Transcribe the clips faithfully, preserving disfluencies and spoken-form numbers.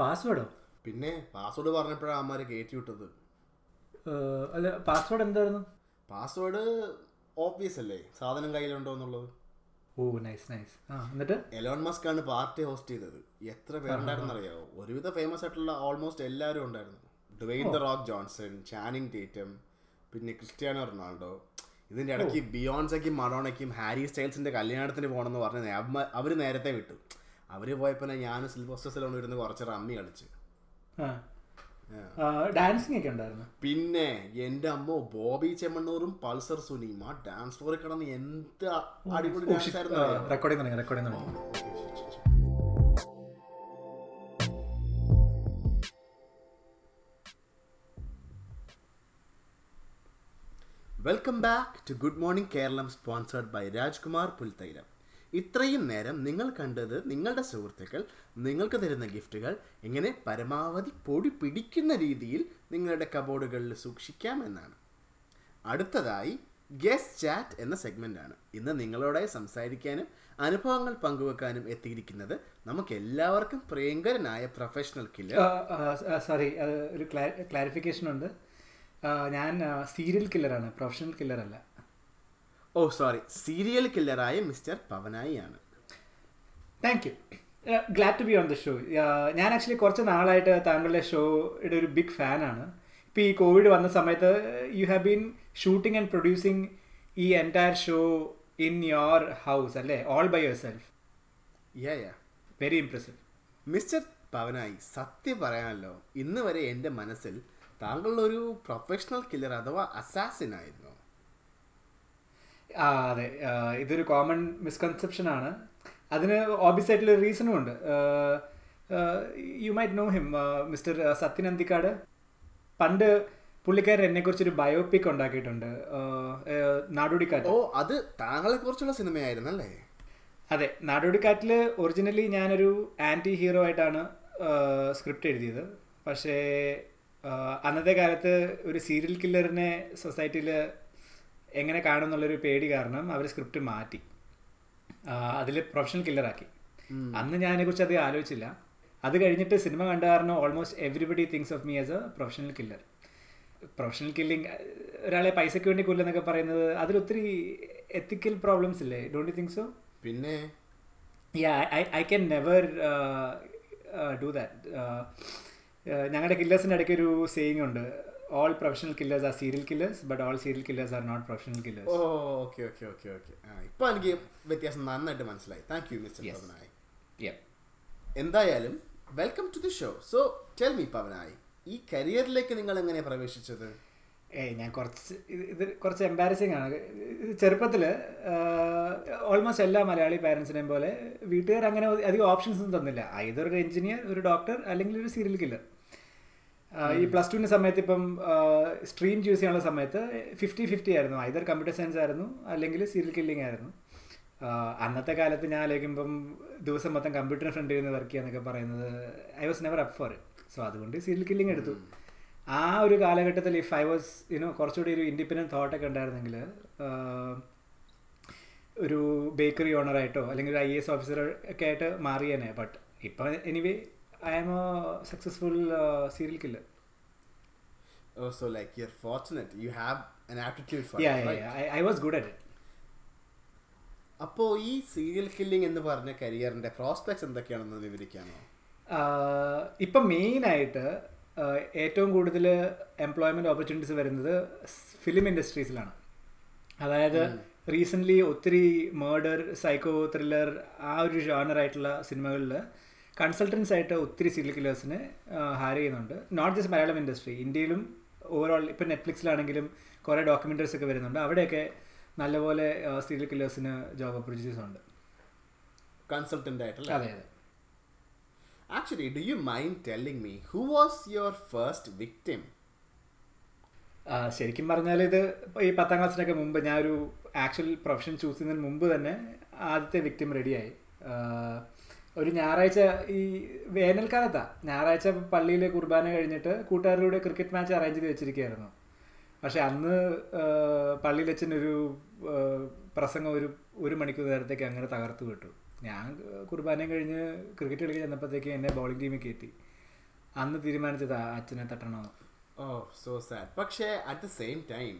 പാസ്വേഡോ? പിന്നെ പാസ്വേഡ് പറഞ്ഞപ്പോഴാണ് അമ്മമാരെ കയറ്റി വിട്ടത്. അല്ല, പാസ്വേഡ് എന്തായിരുന്നു? പാസ്വേഡ് ഓബ്വിയസ് അല്ലേ, സാധനം കയ്യിലുണ്ടോ എന്നുള്ളത്. Oh nice nice. ആ എന്നിട്ട് എലോൺ മസ്ക് ആണ് പാർട്ടി ഹോസ്റ്റ് ചെയ്തത്. എത്ര പേരുണ്ടായിരുന്നു അറിയാമോ? ഒരുവിധ ഫേമസ് ആയിട്ടുള്ള ഓൾമോസ്റ്റ് എല്ലാവരും ഉണ്ടായിരുന്നു. Dwayne the Rock Johnson, Channing Tatum, പിന്നെ ക്രിസ്റ്റ്യാനോ റൊണാൾഡോ. ഇതിൻ്റെ ഇടയ്ക്ക് ബിയോൺസയ്ക്കും മഡോണയ്ക്കും ഹാരി സ്റ്റൈൽസിൻ്റെ കല്യാണത്തിന് പോകണമെന്ന് പറഞ്ഞ അവർ നേരത്തെ വിട്ടു. അവർ പോയപ്പോൾ ഞാൻ സിൽവസ്റ്റർ സിലോൺ ഇരുന്ന് കുറച്ച് റമ്മി കളിച്ച് ഡാൻസിങ് ഒക്കെ ഉണ്ടായിരുന്നു. പിന്നെ എൻ്റെ അമ്മ ബോബി ചെമ്മണ്ണൂറും പൾസർ സുനിയും ആ ഡാൻസ് ഫ്ലോറിൽ കിടന്ന് എന്ത് അടിപൊളി ഡാൻസ് ആയിരുന്നു. റെക്കോർഡിങ് തുടങ്ങി റെക്കോർഡിങ് തുടങ്ങി welcome back to good morning Keralam, sponsored by Rajkumar പുൽത്തൈരം. ഇത്രയും നേരം നിങ്ങൾ കണ്ടത് നിങ്ങളുടെ സുഹൃത്തുക്കൾ നിങ്ങൾക്ക് തരുന്ന ഗിഫ്റ്റുകൾ എങ്ങനെ പരമാവധി പൊടി പിടിക്കുന്ന രീതിയിൽ നിങ്ങളുടെ കബോർഡുകളിൽ സൂക്ഷിക്കാം എന്നാണ്. അടുത്തതായി ഗെസ്റ്റ് ചാറ്റ് എന്ന സെഗ്മെൻറ്റാണ്. ഇന്ന് നിങ്ങളോടായി സംസാരിക്കാനും അനുഭവങ്ങൾ പങ്കുവെക്കാനും എത്തിയിരിക്കുന്നത് നമുക്കെല്ലാവർക്കും പ്രിയങ്കരനായ പ്രൊഫഷണൽ കില്ലർ. സോറി, ഒരു ക്ലാരിഫിക്കേഷൻ ഉണ്ട്. ഞാൻ സീരിയൽ കില്ലറാണ്, പ്രൊഫഷണൽ കില്ലറല്ല. ഓ സോറി, സീരിയൽ കില്ലറായ മിസ്റ്റർ പവനായി ആണ്. Thank you, glad to be on the show. ഞാൻ ആക്ച്വലി കുറച്ച് നാളായിട്ട് താങ്കളുടെ ഷോയുടെ ഒരു ബിഗ് ഫാനാണ്. ഇപ്പോൾ ഈ കോവിഡ് വന്ന സമയത്ത് you have been shooting and producing ഈ entire show in your house അല്ലേ, all by yourself? Yeah yeah, very impressive. Mister Pavanayi, സത്യം പറയാമല്ലോ, ഇന്ന് വരെ എൻ്റെ മനസ്സിൽ താങ്കളൊരു പ്രൊഫഷണൽ കില്ലർ അഥവാ അസാസിൻ ആയിരുന്നു. ആ അതെ, ഇതൊരു കോമൺ മിസ്കൺസെപ്ഷനാണ്. അതിന് ഓബിയസ് ആയിട്ടുള്ളൊരു റീസണും ഉണ്ട്. You might know him, mister Sathyan Anthikad. പണ്ട് പുള്ളിക്കാരൻ എന്നെക്കുറിച്ചൊരു ബയോപിക് ഉണ്ടാക്കിയിട്ടുണ്ട്, നാടോടിക്കാറ്റ്. ഓ അത് താങ്കളെക്കുറിച്ചുള്ള സിനിമയായിരുന്നല്ലേ? അതെ, നാടോടിക്കാറ്റിൽ ഒറിജിനലി ഞാനൊരു ആൻറ്റി ഹീറോ ആയിട്ടാണ് സ്ക്രിപ്റ്റ് എഴുതിയത്. പക്ഷേ അന്നത്തെ കാലത്ത് ഒരു സീരിയൽ കില്ലറിനെ സൊസൈറ്റിയിൽ എങ്ങനെ കാണും എന്നുള്ളൊരു പേടി കാരണം അവർ സ്ക്രിപ്റ്റ് മാറ്റി, അതിൽ പ്രൊഫഷണൽ കില്ലറാക്കി. അന്ന് ഞാനെക്കുറിച്ച് അത് ആലോചിച്ചില്ല. അത് കഴിഞ്ഞിട്ട് സിനിമ കണ്ട കാരണം almost everybody thinks of me as a professional killer. Professional killing, ഒരാളെ പൈസയ്ക്ക് വേണ്ടി കൊല്ലുക എന്നൊക്കെ പറയുന്നത്, അതിലൊത്തിരി എത്തിക്കൽ പ്രോബ്ലംസ് ഇല്ലേ? Don't you think so? പിന്നെ yeah, I I can never do that. ഞങ്ങളുടെ കില്ലേഴ്സിൻ്റെ ഇടയ്ക്ക് ഒരു സേയിങ് ഉണ്ട്, all professional killers are serial killers but all serial killers are not professional killers. Oh okay okay okay okay, ഇപ്പോൾ എനിക്ക് വ്യത്യാസം നന്നായിട്ട് മനസ്സിലായി. Thank you mister Pavanayi. എന്തായാലും welcome to the show. So tell me Pavanayi, ഈ കരിയറിലേക്ക് നിങ്ങൾ എങ്ങനെ പ്രവേശിച്ചത്? ഏയ് ഞാൻ കുറച്ച് ഇത് കുറച്ച് എംബാരസിങ് ആണ്. ചെറുപ്പത്തിൽ ഓൾമോസ്റ്റ് എല്ലാ മലയാളി പാരൻസിനെയും പോലെ വീട്ടുകാർ അങ്ങനെ അധികം ഓപ്ഷൻസ് ഒന്നും തന്നില്ല. ഐതർ ഒരു എൻജിനീയർ, ഒരു ഡോക്ടർ, അല്ലെങ്കിൽ ഒരു സീരിയൽ കില്ലർ. ഈ പ്ലസ് ടുവിൻ്റെ സമയത്ത് ഇപ്പം സ്ട്രീം ചൂസ് ചെയ്യാനുള്ള സമയത്ത് ഫിഫ്റ്റി ഫിഫ്റ്റി ആയിരുന്നു. ഐതർ കമ്പ്യൂട്ടർ സയൻസ് ആയിരുന്നു, അല്ലെങ്കിൽ സീരിയൽ കില്ലിങ് ആയിരുന്നു. അന്നത്തെ കാലത്ത് ഞാൻ ആലോചിക്കുമ്പം ദിവസം മൊത്തം കമ്പ്യൂട്ടറിന് ഫ്രണ്ടിൽ നിന്ന് വർക്ക് ചെയ്യുക എന്നൊക്കെ പറയുന്നത് I was never up for it. So അതുകൊണ്ട് സീരിയൽ കില്ലിങ് എടുത്തു. ആ ഒരു കാലഘട്ടത്തിൽ ഇഫ് ഐ വാസ് യുനോ കുറച്ചുകൂടി ഒരു ഇൻഡിപെൻഡൻറ്റ് തോട്ടൊക്കെ ഉണ്ടായിരുന്നെങ്കിൽ ഒരു ബേക്കറി ഓണറായിട്ടോ അല്ലെങ്കിൽ ഒരു ഐ എ എസ് ഓഫീസർ ഒക്കെ ആയിട്ട് മാറിയേനെ. ബട്ട് ഇപ്പം anyway I am a successful serial killer. So like you are fortunate, you have an aptitude for it. I was good at it. അപ്പോൾ ഈ സീരിയൽ കില്ലിംഗ് എന്ന് പറഞ്ഞ കരിയറിൻ്റെ പ്രോസ്പെക്ട്സ് എന്തൊക്കെയാണെന്ന് വിവരിക്കാമോ? ഇപ്പം മെയിനായിട്ട് ഏറ്റവും കൂടുതൽ എംപ്ലോയ്മെൻറ്റ് ഓപ്പർച്യൂണിറ്റീസ് വരുന്നത് ഫിലിം ഇൻഡസ്ട്രീസിലാണ്. അതായത് റീസെൻ്റ്ലി ഒത്തിരി മേർഡർ, സൈക്കോ ത്രില്ലർ, ആ ഒരു ജോണറായിട്ടുള്ള സിനിമകളിൽ കൺസൾട്ടൻസ് ആയിട്ട് ഒത്തിരി സീരിയൽ കില്ലേഴ്സിന് ഹയർ ചെയ്യുന്നുണ്ട്. നോട്ട് ജസ്റ്റ് മലയാളം ഇൻഡസ്ട്രി, ഇന്ത്യയിലും ഓവറോൾ. ഇപ്പം നെറ്റ്ഫ്ലിക്സിലാണെങ്കിലും കുറേ ഡോക്യുമെൻ്ററീസ് ഒക്കെ വരുന്നുണ്ട്. അവിടെയൊക്കെ നല്ലപോലെ സീരിയൽ കില്ലേഴ്സിന് ജോബ് ഓപ്പർച്യൂണിറ്റീസ് ഉണ്ട്, കൺസൾട്ടൻ്റ് ആയിട്ടുള്ള. അതെ അതെ. Actually, do you mind telling me who was your first victim? ശരിക്കും പറഞ്ഞാൽ ഇത് ഈ പത്താം ക്ലാസ്സിനൊക്കെ മുമ്പ് ഞാനൊരു ആക്ച്വൽ പ്രൊഫഷൻ ചൂസ് ചെയ്യുന്നതിന് മുമ്പ് തന്നെ ആദ്യത്തെ വിക്ടിം റെഡിയായി. ഒരു ഞായറാഴ്ച, ഈ വേനൽക്കാലത്താണ്, ഞായറാഴ്ച പള്ളിയിലെ കുർബാന കഴിഞ്ഞിട്ട് കൂട്ടുകാരിലൂടെ ക്രിക്കറ്റ് മാച്ച് അറേഞ്ച് ചെയ്ത് വെച്ചിരിക്കുകയായിരുന്നു. പക്ഷേ അന്ന് പള്ളിയിൽ അച്ഛനൊരു പ്രസംഗം ഒരു ഒരു മണിക്കൂർ നേരത്തേക്ക് അങ്ങനെ തകർത്ത് വിട്ടു. ഞാൻ കുർബാനയും കഴിഞ്ഞ് ക്രിക്കറ്റ് കളിക്കാൻ ചെന്നപ്പോഴത്തേക്ക് എന്നെ ബൗളിംഗ് ടീമിൽ കയറ്റി. അന്ന് തീരുമാനിച്ചത് അച്ഛനെ തട്ടണമെന്ന്. Oh so sad. പക്ഷേ at the same time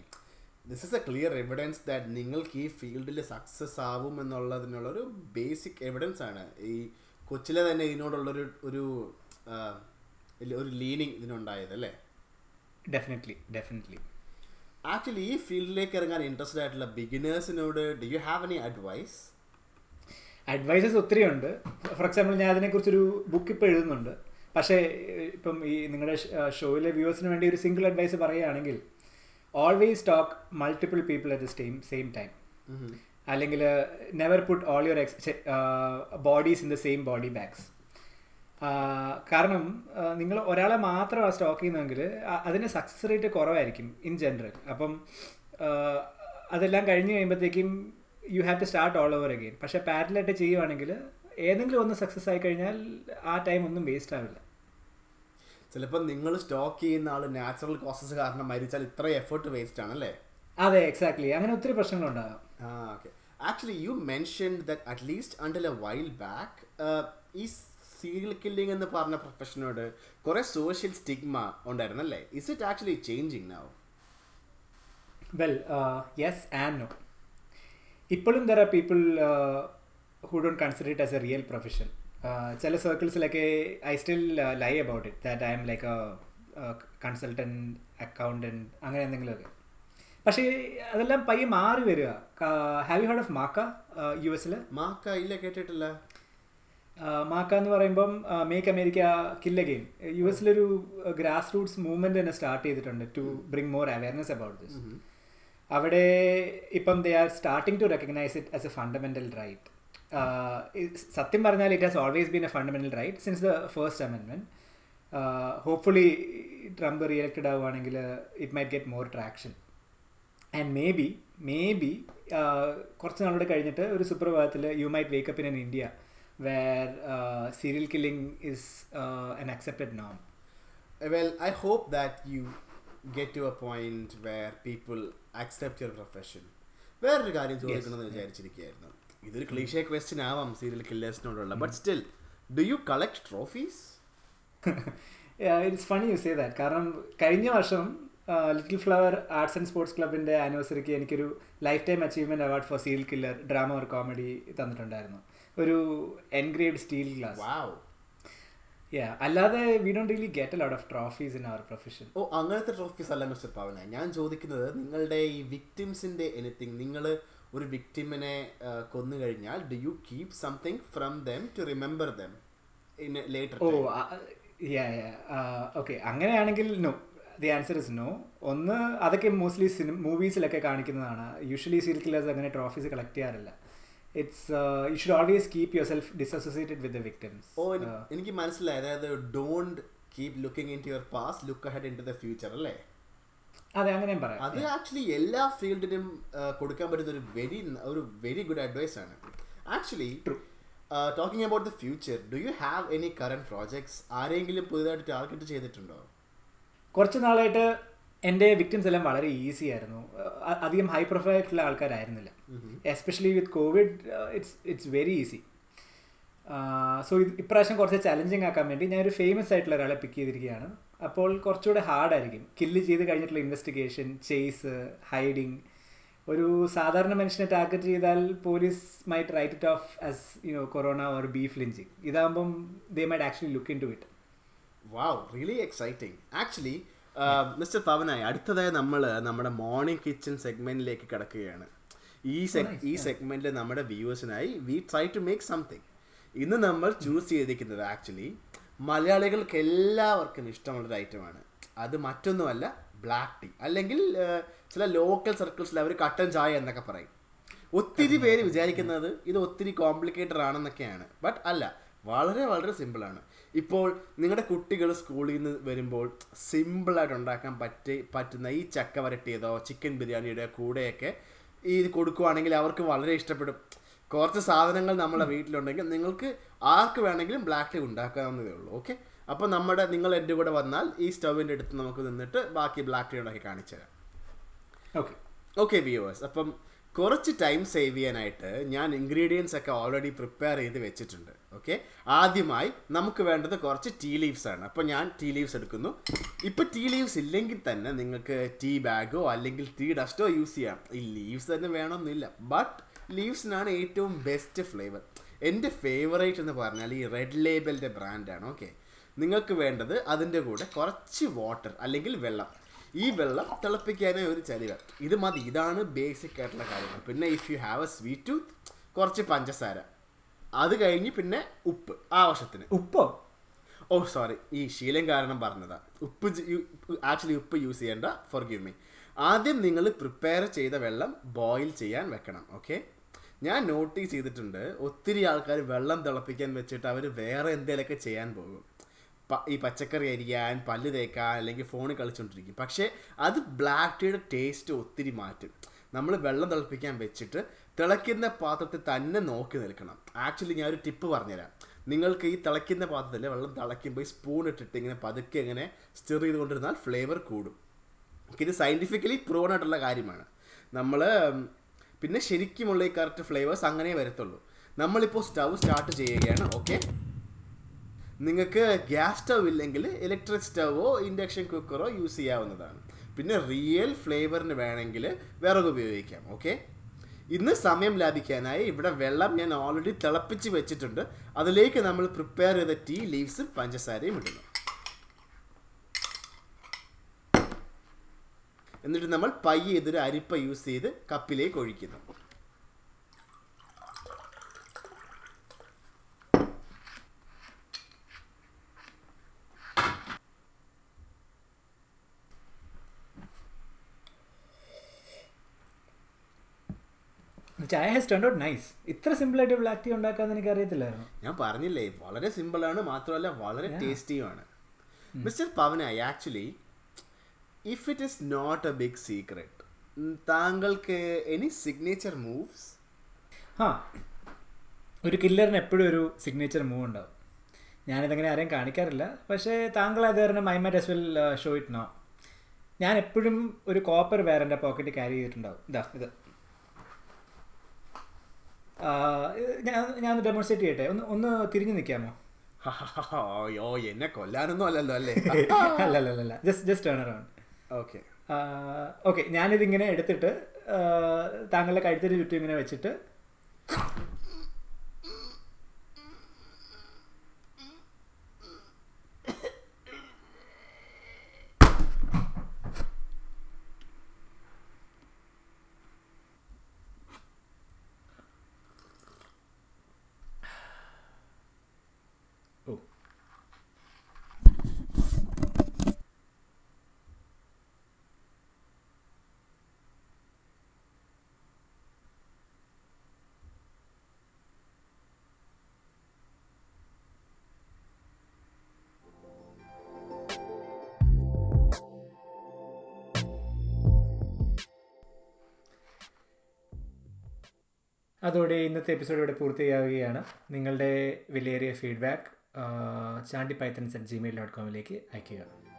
this is a clear evidence that നിങ്ങൾക്ക് ഈ ഫീൽഡിൽ സക്സസ് ആവും എന്നുള്ളതിനുള്ളൊരു ബേസിക് എവിഡൻസ് ആണ് ഈ കൊച്ചിലെ തന്നെ ഇതിനോടുള്ളൊരു ഒരു ഒരു ലീനിങ് ഇതിനുണ്ടായത് അല്ലേ? Definitely definitely. ആക്ച്വലി ഈ ഫീൽഡിലേക്ക് ഇറങ്ങാൻ ഇൻട്രസ്റ്റഡ് ആയിട്ടുള്ള ബിഗിനേഴ്സിനോട് do you have any advice? Advices ഒത്തിരി ഉണ്ട്. ഫോർ എക്സാമ്പിൾ ഞാൻ അതിനെക്കുറിച്ചൊരു ബുക്ക് ഇപ്പോൾ എഴുതുന്നുണ്ട്. പക്ഷേ ഇപ്പം ഈ നിങ്ങളുടെ ഷോയിലെ വ്യൂവേഴ്സിന് വേണ്ടി ഒരു സിംഗിൾ അഡ്വൈസ് പറയുകയാണെങ്കിൽ always talk multiple people at the same same time, അല്ലെങ്കിൽ never put all your ex bodies in the same body bags. കാരണം നിങ്ങൾ ഒരാളെ മാത്രമാണ് സ്റ്റോക്ക് ചെയ്യുന്നതെങ്കിൽ അതിന് സക്സസ് റേറ്റ് കുറവായിരിക്കും ഇൻ ജനറൽ. അപ്പം അതെല്ലാം കഴിഞ്ഞ് കഴിയുമ്പോഴത്തേക്കും you have to start all over again. പക്ഷേ പാരലായിട്ട് ചെയ്യുവാണെങ്കിൽ ഏതെങ്കിലും ഒന്ന് സക്സസ് ആയി കഴിഞ്ഞാൽ ആ ടൈം ഒന്നും വേസ്റ്റ് ആവില്ല. ചിലപ്പോൾ നിങ്ങൾ സ്റ്റോക്ക് ചെയ്യുന്ന ആൾ നാച്ചുറൽ കോസസ് കാരണം മരിച്ചാൽ ഇത്ര എഫേർട്ട് വേസ്റ്റ് ആണല്ലേ? അതെ, എക്സാക്ട്ലി. അങ്ങനെ ഒത്തിരി പ്രശ്നങ്ങളുണ്ടാകും. ആ okay. Actually you mentioned that at least until a while back ഈ സീരിയൽ കില്ലിംഗ് എന്ന് പറഞ്ഞ പ്രൊഫഷനോട് കുറേ സോഷ്യൽ സ്റ്റിഗ്മ ഉണ്ടായിരുന്നല്ലേ? Is it actually changing now? Well yes and no. ഇപ്പോഴും there are people who don't consider it as a real profession. ചില സർക്കിൾസിലൊക്കെ I still lie about it that I M like a consultant, accountant, അങ്ങനെ എന്തെങ്കിലുമൊക്കെ. പക്ഷേ അതെല്ലാം പയ്യെ മാറി വരിക. Have you heard of MAGA? യു എസിൽ മാക്ക? ഇല്ല, കേട്ടിട്ടില്ല. മാക്ക എന്ന് പറയുമ്പം make America kill again U എസിലൊരു ഗ്രാസ് റൂട്ട്സ് മൂവ്മെൻറ്റ് തന്നെ സ്റ്റാർട്ട് ചെയ്തിട്ടുണ്ട് to bring more awareness about this. അവിടെ ഇപ്പം they are starting to recognise it as a fundamental right. സത്യം പറഞ്ഞാൽ it has always been a fundamental right since the first amendment. Hopefully Trump reelected ആവുകയാണെങ്കിൽ it might get more traction and may be may be കുറച്ച് നാളോട് കഴിഞ്ഞിട്ട് ഒരു സുപ്രഭാതത്തിൽ you might wake up in in India where uh, serial killing is uh, an accepted norm. Well, I hope that you get to a point where people accept your profession. വേറൊരു കാര്യം ചോദിക്കണമെന്ന് വിചാരിച്ചിരിക്കുകയായിരുന്നു. ഇതൊരു ക്ലീഷേ ക്വസ്റ്റ്യൻ ആവാം serial കില്ലേഴ്സിനോടുള്ള, but still do you collect trophies? It's funny you say that. കാരണം കഴിഞ്ഞ വർഷം little flower arts and sports ക്ലബിൻ്റെ ആനിവേഴ്സറിക്ക് എനിക്കൊരു life time achievement award for serial killer drama or comedy തന്നിട്ടുണ്ടായിരുന്നു. ഒരു engraved steel glass. Wow. Yeah, അല്ലാതെ we don't really get a lot of trophies in our profession. Oh, അങ്ങനത്തെ trophies അല്ല mister Pavanayi. ഞാൻ ചോദിക്കുന്നത് നിങ്ങളുടെ ഈ വിക്ടിംസിൻ്റെ എനിത്തിങ്, നിങ്ങൾ ഒരു വിക്ടിമിനെ കൊന്നു കഴിഞ്ഞാൽ do you keep something from them to remember them in later? Oh yeah yeah okay. അങ്ങനെയാണെങ്കിൽ no, the answer is no. ഒന്ന്, അതൊക്കെ മോസ്റ്റ്ലി സിനിമ മൂവീസിലൊക്കെ കാണിക്കുന്നതാണ്. യൂഷ്വലി സീരിയൽ കില്ലേഴ്സ് അങ്ങനെ ട്രോഫീസ് കളക്ട് ചെയ്യാറില്ല. It's uh, you should always keep yourself disassociated with the victims. Oh, എനിക്ക് മനസ്സിലായി. അതായത് don't keep looking into your past, look ahead into the future, അല്ലേ? അതെ, അങ്ങനെയും പറയാം. അത് ആക്ച്വലി എല്ലാ ഫീൽഡിനും കൊടുക്കാൻ പറ്റുന്ന ഒരു വെരി ഒരു വെരി ഗുഡ് അഡ്വൈസ് ആണ് actually. Talking about the future, do you have any current projects? ആരെങ്കിലും പുതിയതായിട്ട് ടാർഗറ്റ് ചെയ്തിട്ടുണ്ടോ? കുറച്ച് നാളായിട്ട് എൻ്റെ വിക്ടിംസ് എല്ലാം വളരെ ഈസി ആയിരുന്നു. അധികം ഹൈ പ്രൊഫൈൽ ആയിട്ടുള്ള ആൾക്കാരായിരുന്നില്ല. Especially with Covid it's it's very easy. So ഇത് ഇപ്രാവശ്യം കുറച്ച് ചലഞ്ചിങ് ആക്കാൻ വേണ്ടി ഞാനൊരു ഫേമസ് ആയിട്ടുള്ള ഒരാളെ പിക്ക് ചെയ്തിരിക്കുകയാണ്. അപ്പോൾ കുറച്ചുകൂടെ ഹാർഡായിരിക്കും. കില്ല് ചെയ്ത് കഴിഞ്ഞിട്ടുള്ള ഇൻവെസ്റ്റിഗേഷൻ, ചേസ്, ഹൈഡിങ്. ഒരു സാധാരണ മനുഷ്യനെ ടാർഗറ്റ് ചെയ്താൽ police might write it off as you know corona or beef lynching. ഇതാകുമ്പം they might actually look in to it. Wow, really exciting actually. Mister Pavanayi, അടുത്തതായി നമ്മൾ നമ്മുടെ മോർണിംഗ് കിച്ചൺ സെഗ്മെൻറ്റിലേക്ക് കിടക്കുകയാണ്. ഈ സെഗ് ഈ സെഗ്മെൻറ്റിൽ നമ്മുടെ വ്യൂവേഴ്സിനായി we try to make something. ഇന്ന് നമ്മൾ ചൂസ് ചെയ്തിരിക്കുന്നത് ആക്ച്വലി മലയാളികൾക്ക് എല്ലാവർക്കും ഇഷ്ടമുള്ളൊരു ഐറ്റമാണ്. അത് മറ്റൊന്നുമല്ല, ബ്ലാക്ക് ടീ, അല്ലെങ്കിൽ ചില ലോക്കൽ സർക്കിൾസിൽ അവർ കട്ടൻ ചായ എന്നൊക്കെ പറയും. ഒത്തിരി പേര് വിചാരിക്കുന്നത് ഇത് ഒത്തിരി കോംപ്ലിക്കേറ്റഡ് ആണെന്നൊക്കെയാണ്, ബട്ട് അല്ല, വളരെ വളരെ സിമ്പിളാണ്. ഇപ്പോൾ നിങ്ങളുടെ കുട്ടികൾ സ്കൂളിൽ നിന്ന് വരുമ്പോൾ സിമ്പിളായിട്ട് ഉണ്ടാക്കാൻ പറ്റി പറ്റുന്ന ഈ ചക്ക വരട്ടിയതോ ചിക്കൻ ബിരിയാണിയുടെ കൂടെയൊക്കെ ഈ ഇത് കൊടുക്കുകയാണെങ്കിൽ അവർക്ക് വളരെ ഇഷ്ടപ്പെടും. കുറച്ച് സാധനങ്ങൾ നമ്മളെ വീട്ടിലുണ്ടെങ്കിൽ നിങ്ങൾക്ക് ആർക്ക് വേണമെങ്കിലും ബ്ലാക്ക് ടീ ഉണ്ടാക്കാവുന്നതേ ഉള്ളൂ. ഓക്കെ, അപ്പോൾ നമ്മുടെ നിങ്ങൾ എൻ്റെ കൂടെ വന്നാൽ ഈ സ്റ്റൗവിൻ്റെ അടുത്ത് നമുക്ക് നിന്നിട്ട് ബാക്കി ബ്ലാക്ക് ടീ ഉണ്ടാക്കി കാണിച്ചു തരാം. ഓക്കെ ഓക്കെ വ്യൂവേഴ്സ്, അപ്പം കുറച്ച് ടൈം സേവ് ചെയ്യാനായിട്ട് ഞാൻ ഇൻഗ്രീഡിയൻസ് ഒക്കെ ഓൾറെഡി പ്രിപ്പയർ ചെയ്ത് വെച്ചിട്ടുണ്ട്. ഓക്കെ, ആദ്യമായി നമുക്ക് വേണ്ടത് കുറച്ച് ടീ ലീവ്സ് ആണ്. അപ്പോൾ ഞാൻ ടീ ലീവ്സ് എടുക്കുന്നു. ഇപ്പോൾ ടീ ലീവ്സ് ഇല്ലെങ്കിൽ തന്നെ നിങ്ങൾക്ക് ടീ ബാഗോ അല്ലെങ്കിൽ ടീ ഡസ്റ്റോ യൂസ് ചെയ്യാം. ഈ ലീവ്സ് തന്നെ വേണമെന്നില്ല, ബട്ട് ലീവ്സിനാണ് ഏറ്റവും ബെസ്റ്റ് ഫ്ലേവർ. എൻ്റെ ഫേവറേറ്റ് എന്ന് പറഞ്ഞാൽ ഈ റെഡ് ലേബലിൻ്റെ ബ്രാൻഡാണ്. ഓക്കെ, നിങ്ങൾക്ക് വേണ്ടത് അതിൻ്റെ കൂടെ കുറച്ച് വാട്ടർ അല്ലെങ്കിൽ വെള്ളം. ഈ വെള്ളം തിളപ്പിക്കാനായി ഒരു ചലിവ, ഇത് മതി. ഇതാണ് ബേസിക് ആയിട്ടുള്ള കാര്യങ്ങൾ. പിന്നെ if you have a sweet tooth, കുറച്ച് പഞ്ചസാര, അത് കഴിഞ്ഞ് പിന്നെ ഉപ്പ് ആവശ്യത്തിന്. ഉപ്പ് ഓ സോറി, ഈ ശീലം കാരണം പറഞ്ഞതാണ്. ഉപ്പ് ആക്ച്വലി ഉപ്പ് യൂസ് ചെയ്യേണ്ട, ഫോർ ഗിവ് മീ. ആദ്യം നിങ്ങൾ പ്രിപ്പയർ ചെയ്ത വെള്ളം ബോയിൽ ചെയ്യാൻ വെക്കണം. ഓക്കെ, ഞാൻ നോട്ടീസ് ചെയ്തിട്ടുണ്ട് ഒത്തിരി ആൾക്കാർ വെള്ളം തിളപ്പിക്കാൻ വെച്ചിട്ട് അവർ വേറെ എന്തെങ്കിലുമൊക്കെ ചെയ്യാൻ പോകും. ഈ പച്ചക്കറി അരിക്കാൻ, പല്ല് തേക്കാൻ, അല്ലെങ്കിൽ ഫോണിൽ കളിച്ചുകൊണ്ടിരിക്കും. പക്ഷേ അത് ബ്ലാക്ക് ടീയുടെ ടേസ്റ്റ് ഒത്തിരി മാറ്റും. നമ്മൾ വെള്ളം തിളപ്പിക്കാൻ വെച്ചിട്ട് തിളയ്ക്കുന്ന പാത്രത്തിൽ തന്നെ നോക്കി നിൽക്കണം. ആക്ച്വലി ഞാൻ ഒരു ടിപ്പ് പറഞ്ഞുതരാം. നിങ്ങൾക്ക് ഈ തിളയ്ക്കുന്ന പാത്രത്തിൽ വെള്ളം തിളയ്ക്കുമ്പോൾ സ്പൂൺ ഇട്ടിട്ട് ഇങ്ങനെ പതുക്കെ ഇങ്ങനെ സ്റ്റിർ ചെയ്തുകൊണ്ടിരുന്നാൽ ഫ്ലേവർ കൂടും. ഇത് സയൻറ്റിഫിക്കലി പ്രൂവൺ ആയിട്ടുള്ള കാര്യമാണ്. നമ്മൾ പിന്നെ ശരിക്കുമുള്ള ഈ കറക്റ്റ് ഫ്ലേവേഴ്സ് അങ്ങനെ വരത്തുള്ളൂ. നമ്മളിപ്പോൾ സ്റ്റവ് സ്റ്റാർട്ട് ചെയ്യുകയാണ്. ഓക്കെ, നിങ്ങൾക്ക് ഗ്യാസ് സ്റ്റവ് ഇല്ലെങ്കിൽ ഇലക്ട്രിക് സ്റ്റവോ ഇൻഡക്ഷൻ കുക്കറോ യൂസ് ചെയ്യാവുന്നതാണ്. പിന്നെ റിയൽ ഫ്ലേവറിന് വേണമെങ്കിൽ വിറക് ഉപയോഗിക്കാം. ഓക്കെ, ഇന്ന് സമയം ലാഭിക്കാനായി ഇവിടെ വെള്ളം ഞാൻ ഓൾറെഡി തിളപ്പിച്ച് വെച്ചിട്ടുണ്ട്. അതിലേക്ക് നമ്മൾ പ്രിപ്പയർ ചെയ്ത ടീ ലീവ്സും പഞ്ചസാരയും ഇടുന്നു. എന്നിട്ട് നമ്മൾ പയ്യെ ഇതൊരു അരിപ്പ യൂസ് ചെയ്ത് കപ്പിലേക്ക് ഒഴിക്കുന്നു. ചായ ഹാസ് ടേൺഡ് ഔട്ട് നൈസ്. ഇത്ര സിമ്പിളായിട്ട് ബ്ലാക്ക് ടീ ഉണ്ടാക്കാന്ന് എനിക്ക് അറിയത്തില്ലായിരുന്നു. ഞാൻ പറഞ്ഞില്ലേ, വളരെ സിമ്പിളാണ്, മാത്രമല്ല വളരെ ടേസ്റ്റിയുമാണ്. Mister Pavanayi, actually if it is not a big secret, താങ്കൾക്ക് എനി സിഗ്നേച്ചർ മൂവ്സ്? ആ, ഒരു കില്ലറിന് എപ്പോഴും ഒരു സിഗ്നേച്ചർ മൂവ് ഉണ്ടാവും. ഞാനിതങ്ങനെ ആരെയും കാണിക്കാറില്ല, പക്ഷേ താങ്കൾ അത് കാരണം I might as well show it now. ഞാൻ എപ്പോഴും ഒരു കോപ്പർ വെയർ എൻ്റെ പോക്കറ്റ് ക്യാരി ചെയ്തിട്ടുണ്ടാവും. ഇതാ ഇത് ഞാൻ ഞാനൊന്ന് ഡെമോൺസ്ട്രേറ്റ് ചെയ്യട്ടെ. ഒന്ന് ഒന്ന് തിരിഞ്ഞു നിൽക്കാമോ? ഓ, എന്നെ കൊല്ലാനൊന്നും അല്ലല്ലോ അല്ലേ? അല്ലല്ല, just just turn around. Okay okay, ഞാനിതിങ്ങനെ എടുത്തിട്ട് താങ്കളുടെ കഴുത്തിന് ചുറ്റും ഇങ്ങനെ വെച്ചിട്ട് അതോടെ ഇന്നത്തെ എപ്പിസോഡ് ഇവിടെ പൂർത്തിയാവുകയാണ്. നിങ്ങളുടെ വിലയേറിയ feedback Chandy pythons at Gmail dot കോമിലേക്ക് അയയ്ക്കുക.